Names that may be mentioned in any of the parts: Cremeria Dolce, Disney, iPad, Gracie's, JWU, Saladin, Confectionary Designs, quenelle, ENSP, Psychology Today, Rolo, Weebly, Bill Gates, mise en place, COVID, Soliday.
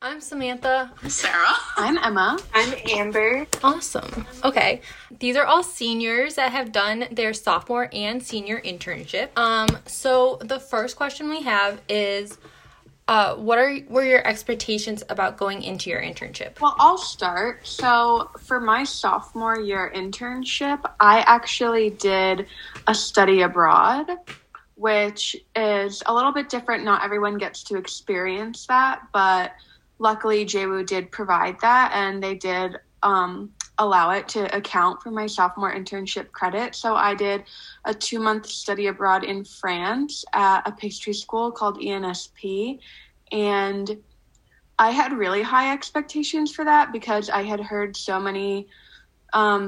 I'm Samantha. I'm Sarah. I'm Emma. I'm Amber. Awesome. Okay. These are all seniors that have done their sophomore and senior internship. So the first question we have is, what were your expectations about going into your internship? Well, I'll start. So for my sophomore year internship, I actually did a study abroad, which is a little bit different. Not everyone gets to experience that, but luckily, JWU did provide that, and they did allow it to account for my sophomore internship credit. So I did a 2-month study abroad in France at a pastry school called ENSP, and I had really high expectations for that because I had heard so many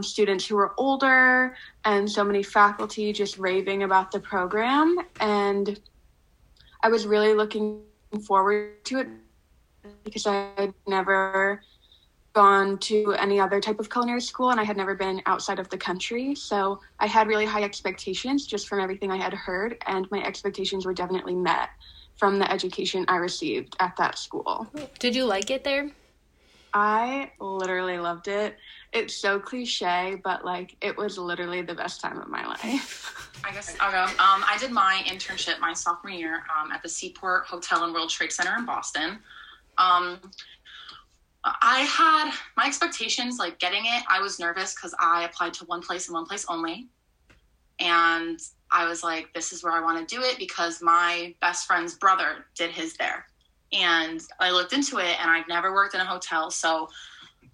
students who were older and so many faculty just raving about the program, and I was really looking forward to it, because I had never gone to any other type of culinary school and I had never been outside of the country. So I had really high expectations just from everything I had heard, and my expectations were definitely met from the education I received at that school. Did you like it there? I literally loved it. It's so cliche, but like it was literally the best time of my life. I guess I'll go. I did my internship my sophomore year at the Seaport Hotel and World Trade Center in Boston. I had my expectations, like getting it, I was nervous because I applied to one place and one place only. And I was like, this is where I want to do it because my best friend's brother did his there. And I looked into it and I've never worked in a hotel. So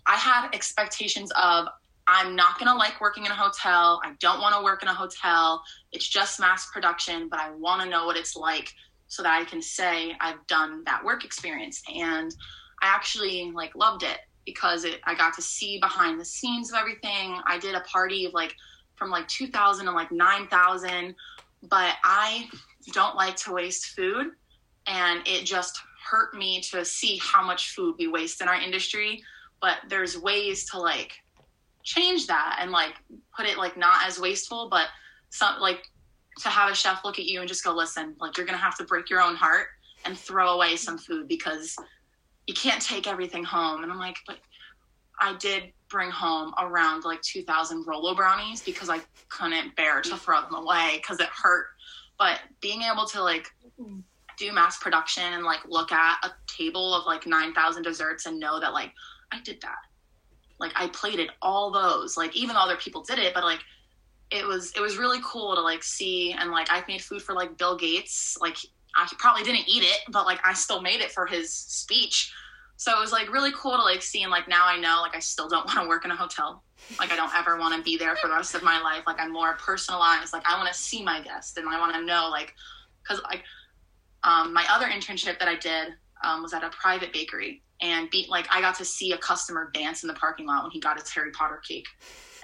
I had expectations of, I'm not going to like working in a hotel. I don't want to work in a hotel. It's just mass production, but I want to know what it's like, so that I can say I've done that work experience. And I actually like loved it because I got to see behind the scenes of everything. I did a party of from 2,000 to 9,000, but I don't like to waste food. And it just hurt me to see how much food we waste in our industry, but there's ways to change that and put it not as wasteful, but some to have a chef look at you and just go, listen, you're going to have to break your own heart and throw away some food because you can't take everything home. And I'm like, but I did bring home around 2,000 Rolo brownies because I couldn't bear to throw them away because it hurt. But being able to do mass production and look at a table of 9,000 desserts and know that I did that. I plated all those, even though other people did it, but it was really cool to see, and I've made food for Bill Gates. I probably didn't eat it, but I still made it for his speech. So it was really cool to see, and now I know I still don't want to work in a hotel. I don't ever want to be there for the rest of my life. I'm more personalized. I want to see my guest, and I want to know because my other internship that I did was at a private bakery, and I got to see a customer dance in the parking lot when he got his Harry Potter cake.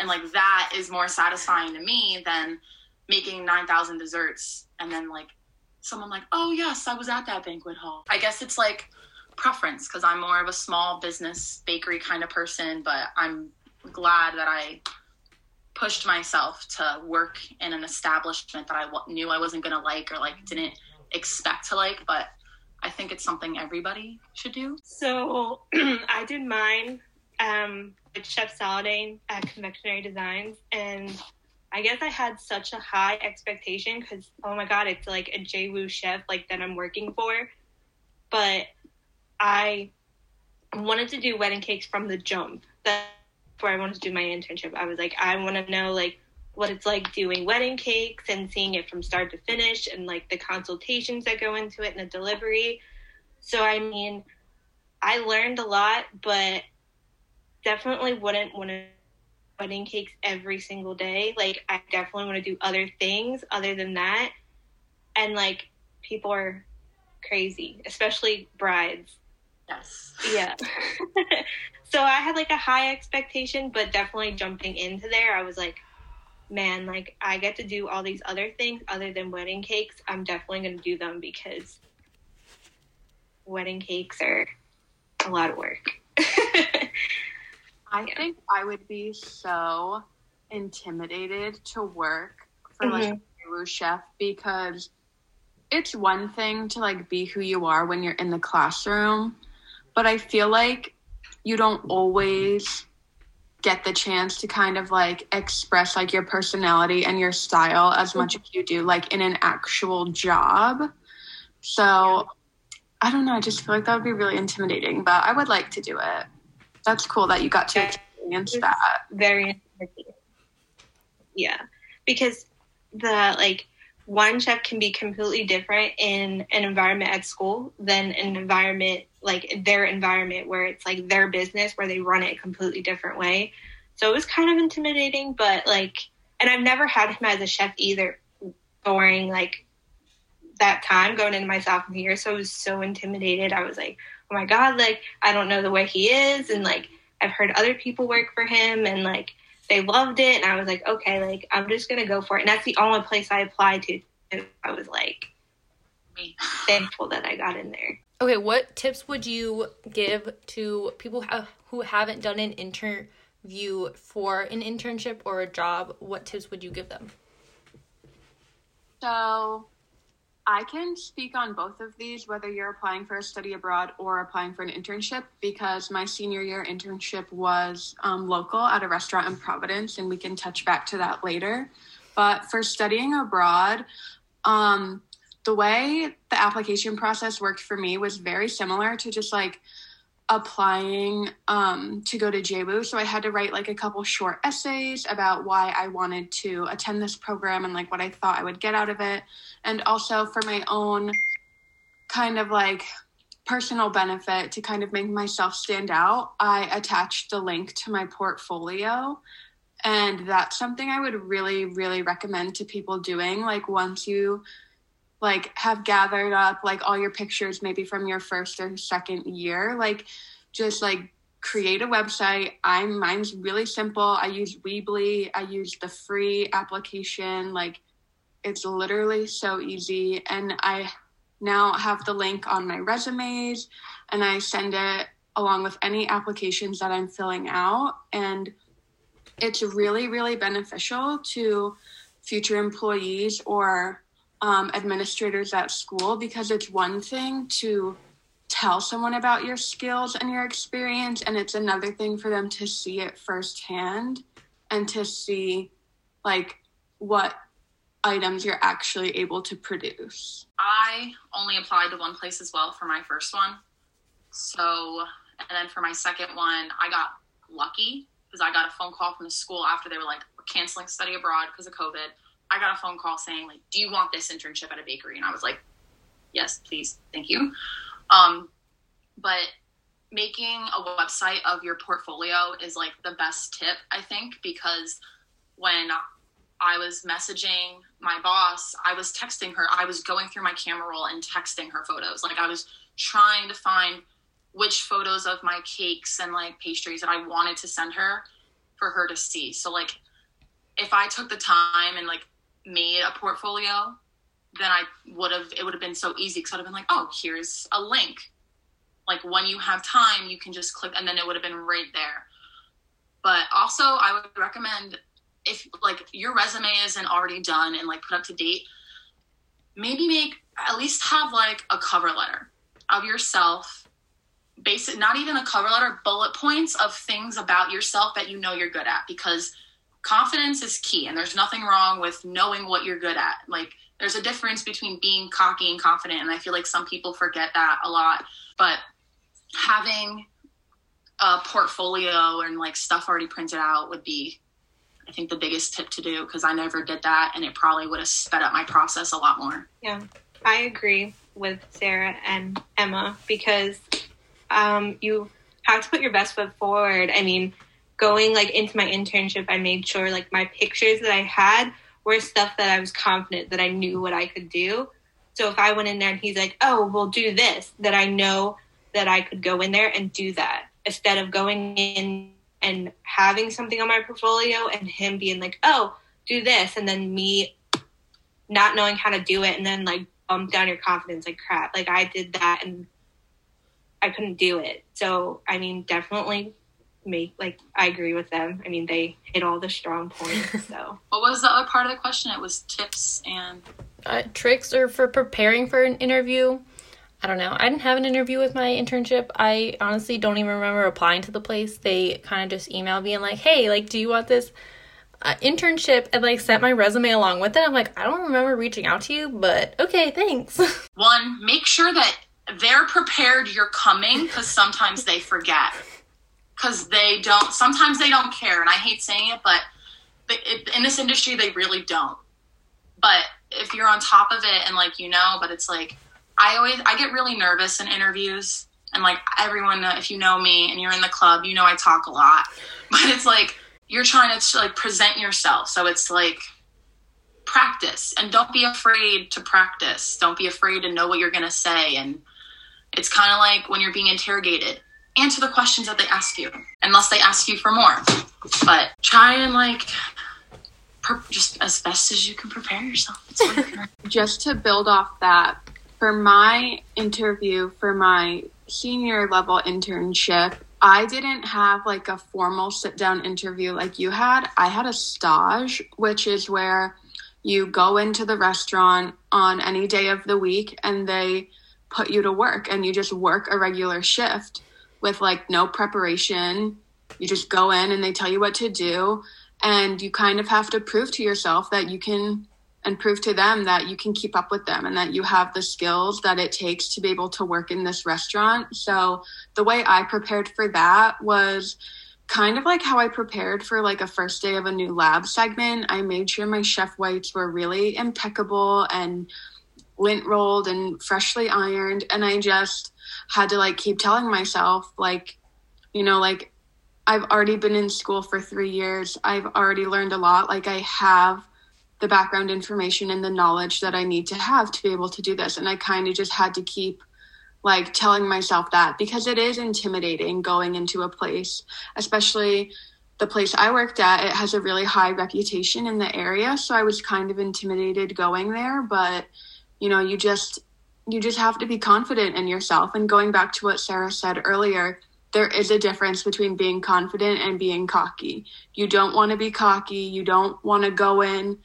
And that is more satisfying to me than making 9,000 desserts. And then someone oh yes, I was at that banquet hall. I guess it's preference, because I'm more of a small business bakery kind of person, but I'm glad that I pushed myself to work in an establishment that I knew I wasn't going to like, or didn't expect to like, but I think it's something everybody should do. So I did mine with Chef Saladin at Confectionary Designs, and I guess I had such a high expectation because, oh my god, it's a JWU chef that I'm working for. But I wanted to do wedding cakes from the jump. That's where I wanted to do my internship. I was I want to know what it's like doing wedding cakes and seeing it from start to finish, and the consultations that go into it and the delivery. So I mean, I learned a lot, but definitely wouldn't want to do wedding cakes every single day. I definitely want to do other things other than that. And people are crazy, especially brides. Yes. Yeah. So I had a high expectation, but definitely jumping into there, I was man, I get to do all these other things other than wedding cakes. I'm definitely going to do them because wedding cakes are a lot of work. I think I would be so intimidated to work for a JWU chef, because it's one thing to be who you are when you're in the classroom, but I feel like you don't always get the chance to kind of like express like your personality and your style as much as you do like in an actual job. So I don't know, I just feel like that would be really intimidating, but I would like to do it. That's cool that you got to experience that. Very intimidating. Yeah, because the like one chef can be completely different in an environment at school than an environment like their environment where it's like their business where they run it a completely different way. So it was kind of intimidating, but like, and I've never had him as a chef either during like that time going into my sophomore year. So I was so intimidated. I was like, oh my God, like I don't know the way he is. And like, I've heard other people work for him and like, they loved it, and I was like, okay, like, I'm just going to go for it. And that's the only place I applied to. I was, like, thankful that I got in there. Okay, what tips would you give to people who haven't done an interview for an internship or a job? What tips would you give them? So, I can speak on both of these, whether you're applying for a study abroad or applying for an internship, because my senior year internship was local at a restaurant in Providence, and we can touch back to that later. But for studying abroad, the way the application process worked for me was very similar to just like applying to go to JWU. So I had to write like a couple short essays about why I wanted to attend this program and like what I thought I would get out of it. And also for my own kind of like personal benefit to kind of make myself stand out, I attached the link to my portfolio. And that's something I would really, really recommend to people doing. Like once you like have gathered up like all your pictures maybe from your first or second year, like just like create a website. Mine's really simple. I use Weebly. I use the free application. Like it's literally so easy. And I now have the link on my resumes and I send it along with any applications that I'm filling out. And it's really, really beneficial to future employees or administrators at school, because it's one thing to tell someone about your skills and your experience, and it's another thing for them to see it firsthand and to see like what items you're actually able to produce. I only applied to one place as well for my first one. So, and then for my second one, I got lucky because I got a phone call from the school after they were like, we're canceling study abroad because of COVID. I got a phone call saying, like, do you want this internship at a bakery? And I was like, yes, please, thank you. But making a website of your portfolio is, like, the best tip, I think, because when I was messaging my boss, I was texting her. I was going through my camera roll and texting her photos. Like, I was trying to find which photos of my cakes and, like, pastries that I wanted to send her for her to see. So, like, if I took the time and, like, made a portfolio, then it would have been so easy, because I'd have been like, oh, here's a link, like when you have time you can just click, and then it would have been right there. But also I would recommend, if like your resume isn't already done and like put up to date, maybe at least have like a cover letter of yourself, basic, not even a cover letter, bullet points of things about yourself that you know you're good at, because confidence is key, and there's nothing wrong with knowing what you're good at. Like, there's a difference between being cocky and confident, and I feel like some people forget that a lot. But having a portfolio and, like, stuff already printed out would be, I think, the biggest tip to do, because I never did that, and it probably would have sped up my process a lot more. Yeah, I agree with Sarah and Emma, because you have to put your best foot forward. I mean, going like into my internship, I made sure like my pictures that I had were stuff that I was confident that I knew what I could do. So if I went in there and he's like, oh, we'll do this, that I know that I could go in there and do that, instead of going in and having something on my portfolio and him being like, oh, do this, and then me not knowing how to do it, and then like bump down your confidence like crap. Like I did that and I couldn't do it. So I mean, definitely I agree with them. I mean, they hit all the strong points. So what was the other part of the question? It was tips and tricks or for preparing for an interview. I don't know. I didn't have an interview with my internship. I honestly don't even remember applying to the place. They kind of just emailed me and like, hey, like, do you want this internship? And like sent my resume along with it. I'm like, I don't remember reaching out to you, but okay, thanks. One, make sure that they're prepared you're coming, because sometimes they forget. Because sometimes they don't care. And I hate saying it, but in this industry, they really don't. But if you're on top of it and like, you know, but it's like, I get really nervous in interviews, and like everyone, if you know me and you're in the club, you know, I talk a lot, but it's like, you're trying to like present yourself. So it's like practice, and don't be afraid to practice. Don't be afraid to know what you're going to say. And it's kind of like when you're being interrogated, answer the questions that they ask you, unless they ask you for more, but try and like just as best as you can prepare yourself. Just to build off that, for my interview for my senior level internship, I didn't have like a formal sit down interview like you had. I had a stage, which is where you go into the restaurant on any day of the week and they put you to work, and you just work a regular shift with like no preparation. You just go in and they tell you what to do, and you kind of have to prove to yourself that you can, and prove to them that you can keep up with them and that you have the skills that it takes to be able to work in this restaurant. So the way I prepared for that was kind of like how I prepared for like a first day of a new lab segment. I made sure my chef whites were really impeccable and lint rolled and freshly ironed. And I just had to like keep telling myself like, you know, like I've already been in school for 3 years. I've already learned a lot. Like I have the background information and the knowledge that I need to have to be able to do this. And I kind of just had to keep like telling myself that, because it is intimidating going into a place, especially the place I worked at. It has a really high reputation in the area. So I was kind of intimidated going there, but you know, you just have to be confident in yourself. And going back to what Sarah said earlier, there is a difference between being confident and being cocky. You don't want to be cocky. You don't want to go in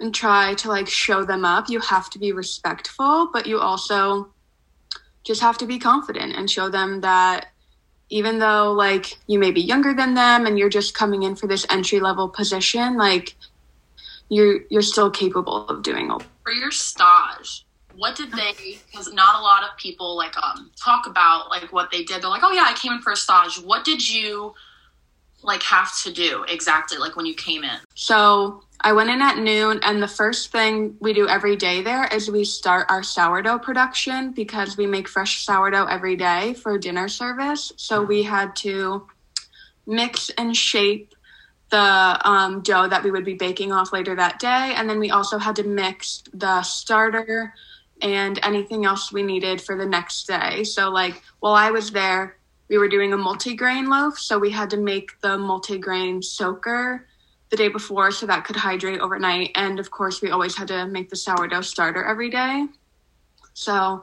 and try to like show them up. You have to be respectful, but you also just have to be confident and show them that even though like you may be younger than them and you're just coming in for this entry level position, like you're still capable of doing all. For your stage, what did they, because not a lot of people like talk about like what they did. They're like, oh yeah, I came in for a stage. What did you like have to do exactly like when you came in? So I went in at noon, and the first thing we do every day there is we start our sourdough production, because we make fresh sourdough every day for dinner service. So we had to mix and shape the dough that we would be baking off later that day. And then we also had to mix the starter and anything else we needed for the next day. So like while I was there, we were doing a multigrain loaf. So we had to make the multigrain soaker the day before so that could hydrate overnight. And of course we always had to make the sourdough starter every day. So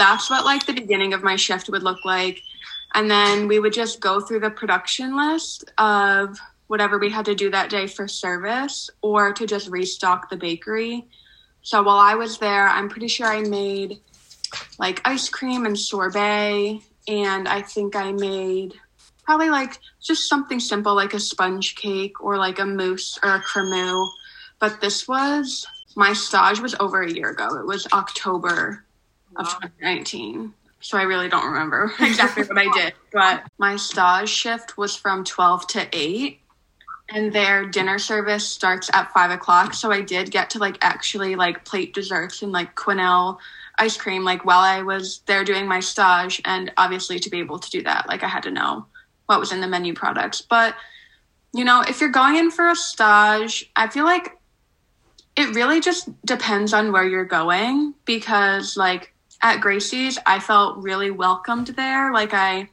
that's what like the beginning of my shift would look like. And then we would just go through the production list of whatever we had to do that day for service or to just restock the bakery. So while I was there, I'm pretty sure I made like ice cream and sorbet. And I think I made probably like just something simple like a sponge cake or like a mousse or a creme. But this was, my stage was over a year ago. It was October of 2019. So I really don't remember exactly what I did. But my stage shift was from 12 to 8. And their dinner service starts at 5 o'clock. So I did get to like actually like plate desserts and like quenelle ice cream like while I was there doing my stage. And obviously to be able to do that, like I had to know what was in the menu products. But, you know, if you're going in for a stage, I feel like it really just depends on where you're going, because like at Gracie's, I felt really welcomed there. Like I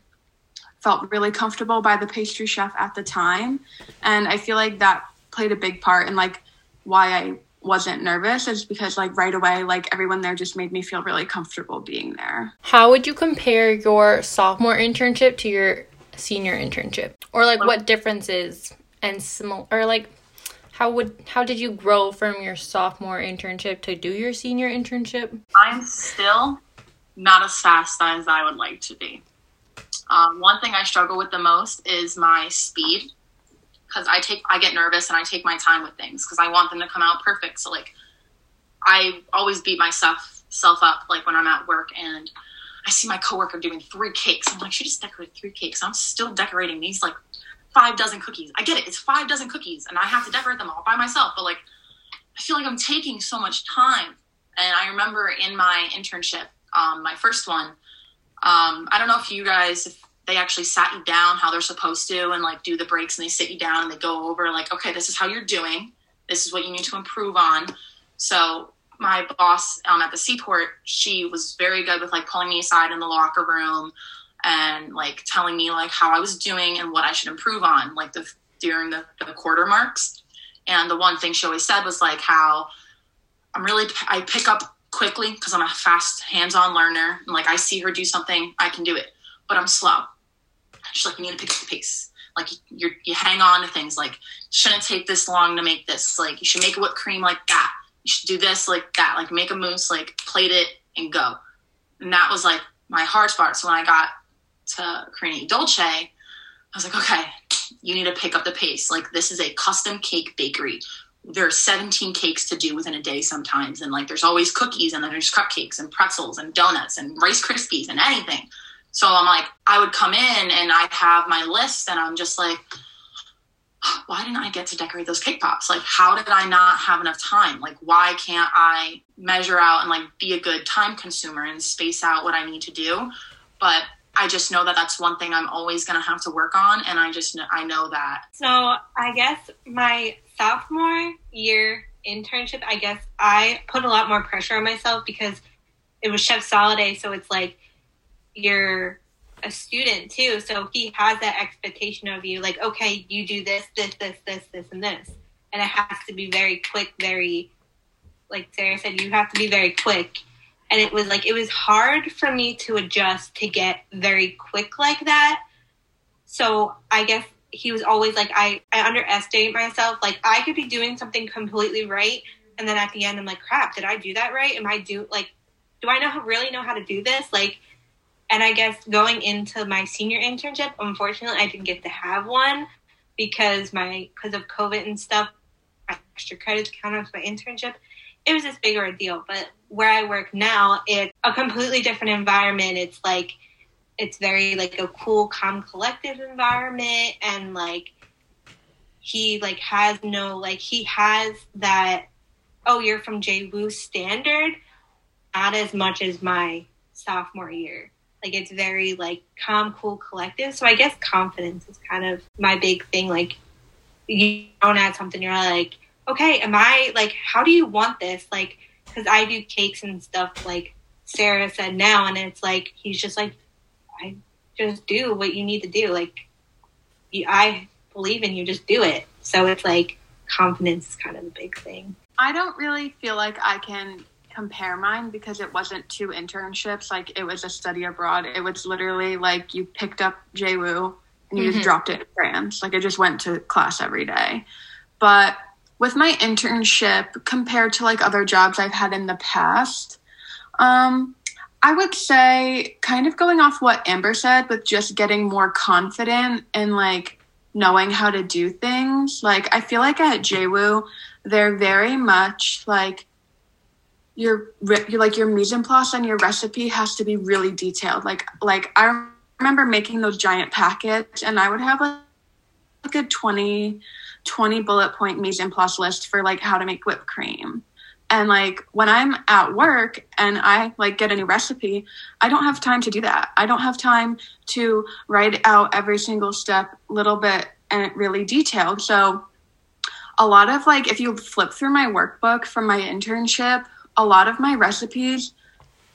felt really comfortable by the pastry chef at the time. And I feel like that played a big part in like why I wasn't nervous, is because like right away, like everyone there just made me feel really comfortable being there. How would you compare your sophomore internship to your senior internship, or like what differences and similar, or like how did you grow from your sophomore internship to do your senior internship? I'm still not as fast as I would like to be. One thing I struggle with the most is my speed, because I get nervous and I take my time with things because I want them to come out perfect. So like I always beat myself up, like when I'm at work and I see my coworker doing 3 cakes. I'm like, she just decorated 3 cakes. I'm still decorating these like 5 dozen cookies. I get it. It's 5 dozen cookies and I have to decorate them all by myself. But like, I feel like I'm taking so much time. And I remember in my internship, my first one, I don't know if you guys, if they actually sat you down how they're supposed to and like do the breaks and they sit you down and they go over like, okay, this is how you're doing. This is what you need to improve on. So my boss at the seaport, she was very good with like pulling me aside in the locker room and like telling me like how I was doing and what I should improve on, like during the quarter marks. And the one thing she always said was like how I pick up quickly because I'm a fast hands-on learner. And like I see her do something, I can do it, but I'm slow. She's like, you need to pick up the pace. Like you hang on to things. Like shouldn't take this long to make this. Like you should make whipped cream like that. You should do this like that, like make a mousse, like plate it and go. And that was like my hard spot. So when I got to Cremeria Dolce, I was like, okay, you need to pick up the pace. Like this is a custom cake bakery. There are 17 cakes to do within a day sometimes. And like, there's always cookies and then there's cupcakes and pretzels and donuts and Rice Krispies and anything. So I'm like, I would come in and I'd have my list and I'm just like, why didn't I get to decorate those cake pops? Like, how did I not have enough time? Like, why can't I measure out and like be a good time consumer and space out what I need to do? But I just know that that's one thing I'm always going to have to work on. And I know that. So I guess my sophomore year internship, I guess I put a lot more pressure on myself because it was Chef Soliday. So it's like you're a student too. So he has that expectation of you, like, okay, you do this, this, this, this, this, and this. And it has to be very quick, very, like Sarah said, you have to be very quick. And it was like, it was hard for me to adjust to get very quick like that. So I guess he was always like, I underestimate myself. Like I could be doing something completely right. And then at the end, I'm like, crap, did I do that right? Do I really know how to do this? Like, and I guess going into my senior internship, unfortunately, I didn't get to have one because of COVID and stuff. My extra credits count off my internship. It was this big ordeal. But where I work now, it's a completely different environment. It's like, it's very like a cool, calm, collective environment. And like, he like has no, like he has that, oh, you're from JWU standard, not as much as my sophomore year. Like it's very like calm, cool, collective. So I guess confidence is kind of my big thing. Like you don't add something, you're like, okay, am I like, how do you want this? Like, cause I do cakes and stuff like Sarah said now. And it's like, he's just like, I just do what you need to do. Like I believe in you, just do it. So it's like confidence is kind of the big thing. I don't really feel like I can compare mine because it wasn't 2 internships. Like it was a study abroad. It was literally like you picked up JWU and you just dropped it in France. Like I just went to class every day. But with my internship compared to like other jobs I've had in the past, I would say kind of going off what Amber said, but just getting more confident and like knowing how to do things. Like I feel like at JWU, they're very much like your mise en place and your recipe has to be really detailed. Like I remember making those giant packets and I would have like a 20 bullet point mise en place list for like how to make whipped cream. And like when I'm at work and I like get a new recipe, I don't have time to do that. I don't have time to write out every single step little bit and really detailed. So a lot of like, if you flip through my workbook from my internship, a lot of my recipes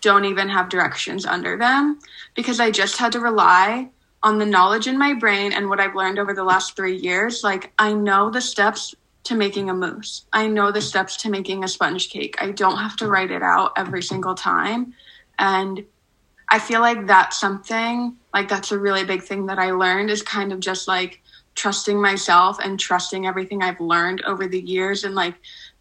don't even have directions under them because I just had to rely on the knowledge in my brain and what I've learned over the last 3 years. Like I know the steps to making a mousse. I know the steps to making a sponge cake. I don't have to write it out every single time. And I feel like that's something, like that's a really big thing that I learned is kind of just like trusting myself and trusting everything I've learned over the years and like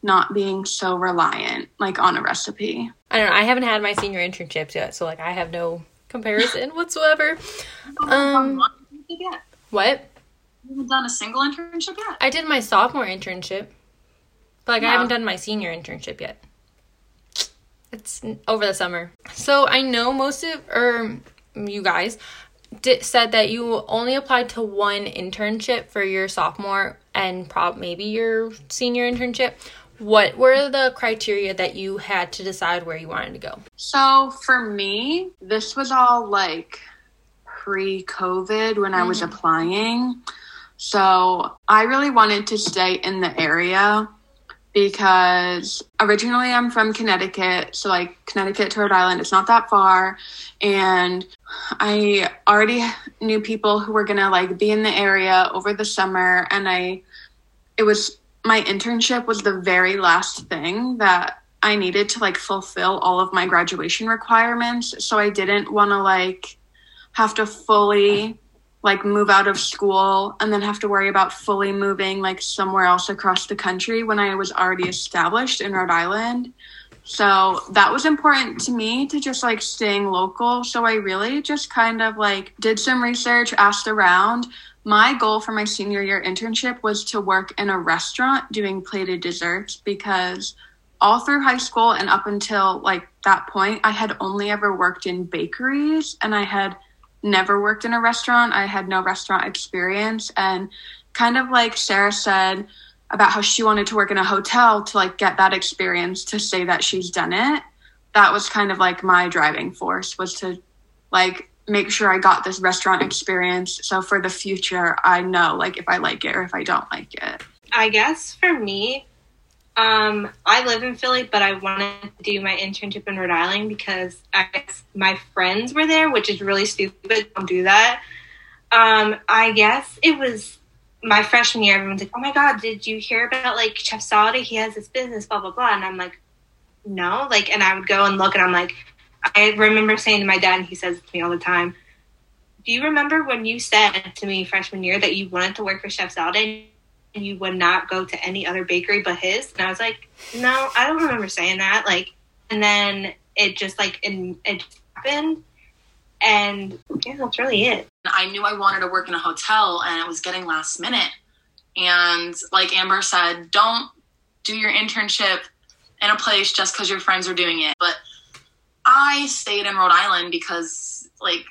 not being so reliant, like, on a recipe. I don't know. I haven't had my senior internships yet, so, like, I have no comparison whatsoever. What? You haven't done a single internship yet? I did my sophomore internship. But, like, no. I haven't done my senior internship yet. It's over the summer. So, I know most of, you guys said that you only applied to one internship for your sophomore and maybe your senior internship. What were the criteria that you had to decide where you wanted to go? So for me, this was all like pre-COVID when I was applying. So I really wanted to stay in the area because originally I'm from Connecticut. So like Connecticut to Rhode Island, it's not that far. And I already knew people who were going to like be in the area over the summer. And my internship was the very last thing that I needed to like fulfill all of my graduation requirements. So I didn't want to like have to fully like move out of school and then have to worry about fully moving like somewhere else across the country when I was already established in Rhode Island. So that was important to me to just like staying local. So I really just kind of like did some research, asked around. My goal for my senior year internship was to work in a restaurant doing plated desserts because all through high school and up until like that point, I had only ever worked in bakeries and I had never worked in a restaurant. I had no restaurant experience. And kind of like Sarah said about how she wanted to work in a hotel to like get that experience to say that she's done it. That was kind of like my driving force was to like make sure I got this restaurant experience. So for the future, I know like if I like it or if I don't like it. I guess for me, I live in Philly, but I wanted to do my internship in Rhode Island because I guess my friends were there, which is really stupid. Don't do that. I guess it was my freshman year. Everyone's like, oh my God, did you hear about like Chef Salda? He has this business, blah, blah, blah. And I'm like, no. Like, and I would go and look and I'm like, I remember saying to my dad, and he says to me all the time, do you remember when you said to me freshman year that you wanted to work for Chef Salda and you would not go to any other bakery but his? And I was like, no, I don't remember saying that. Like, and then it just like, it happened. And yeah, that's really it. I knew I wanted to work in a hotel and it was getting last minute. And like Amber said, don't do your internship in a place just because your friends are doing it. But I stayed in Rhode Island because, like,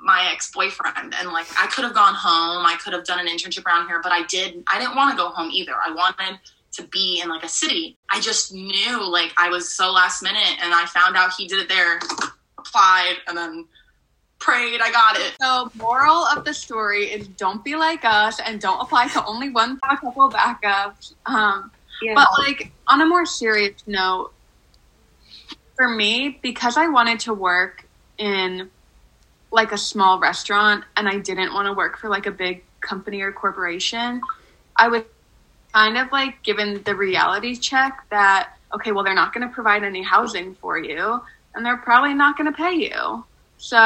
my ex-boyfriend. And, like, I could have gone home. I could have done an internship around here. But I didn't want to go home either. I wanted to be in, like, a city. I just knew, like, I was so last minute. And I found out he did it there, applied, and then prayed I got it. So, moral of the story is don't be like us and don't apply to only one couple backups. Yeah. But, like, on a more serious note, for me, because I wanted to work in like a small restaurant and I didn't want to work for like a big company or corporation, I was kind of like given the reality check that, okay, well, they're not going to provide any housing for you and they're probably not going to pay you. So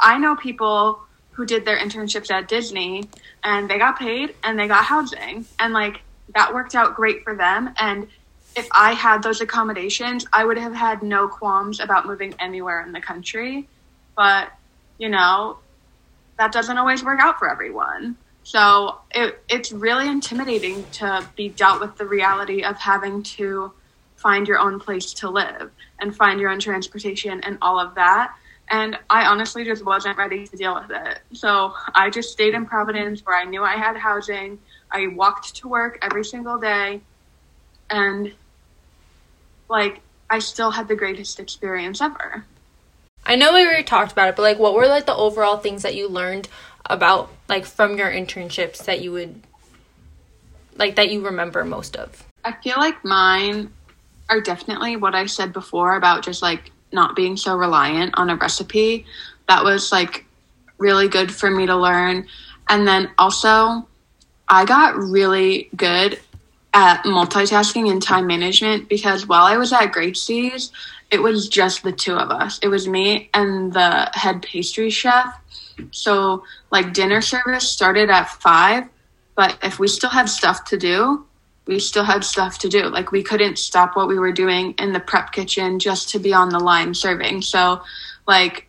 I know people who did their internships at Disney and they got paid and they got housing and like that worked out great for them. And if I had those accommodations, I would have had no qualms about moving anywhere in the country. But, you know, that doesn't always work out for everyone. So it's really intimidating to be dealt with the reality of having to find your own place to live and find your own transportation and all of that. And I honestly just wasn't ready to deal with it. So I just stayed in Providence where I knew I had housing. I walked to work every single day. And, like, I still had the greatest experience ever. I know we already talked about it, but, like, what were, like, the overall things that you learned about, like, from your internships that you would, like, that you remember most of? I feel like mine are definitely what I said before about just, like, not being so reliant on a recipe. That was, like, really good for me to learn. And then also, I got really good at multitasking and time management because while I was at Gracie's, it was just the two of us. It was me and the head pastry chef. So like dinner service started at 5, but if we still had stuff to do, we still had stuff to do. Like, we couldn't stop what we were doing in the prep kitchen just to be on the line serving. So, like,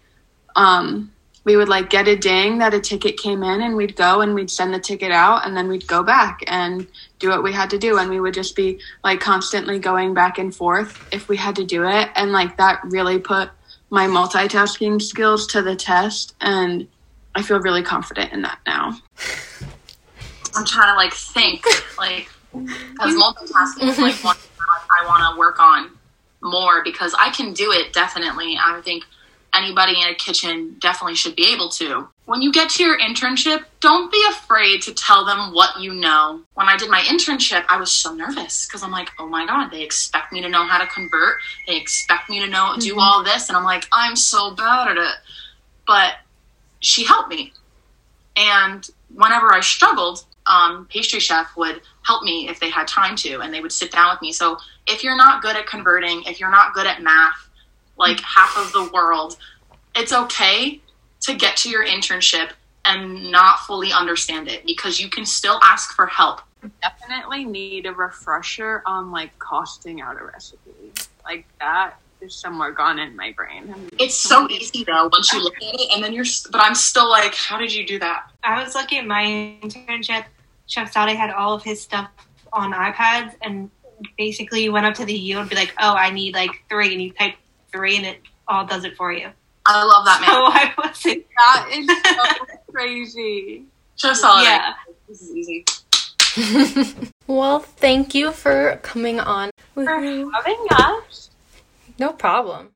we would, like, get a ding that a ticket came in, and we'd go and we'd send the ticket out, and then we'd go back and do what we had to do. And we would just be, like, constantly going back and forth if we had to do it. And, like, that really put my multitasking skills to the test, and I feel really confident in that now. I'm trying to, like, think, like, because multitasking is, like, one thing I want to work on more, because I can do it, definitely. I think anybody in a kitchen definitely should be able to. When you get to your internship, don't be afraid to tell them what you know. When I did my internship, I was so nervous, because I'm like, oh my God, they expect me to know how to convert. They expect me to know, do all this. And I'm like, I'm so bad at it. But she helped me. And whenever I struggled, pastry chef would help me if they had time to, and they would sit down with me. So if you're not good at converting, if you're not good at math, like half of the world, it's okay to get to your internship and not fully understand it, because you can still ask for help. Definitely need a refresher on, like, costing out a recipe. Like, that is somewhere gone in my brain. It's so easy though once you look at it, and then you're, but I'm still like, how did you do that? I was lucky at my internship. Chef Sade had all of his stuff on iPads, and basically you went up to the yield and be like, oh, I need like 3, and you type 3 and it all does it for you. I love that, man. So I wasn't. That is so crazy. Chef Sade. Yeah. This is easy. Well, thank you for coming on. For having us. No problem.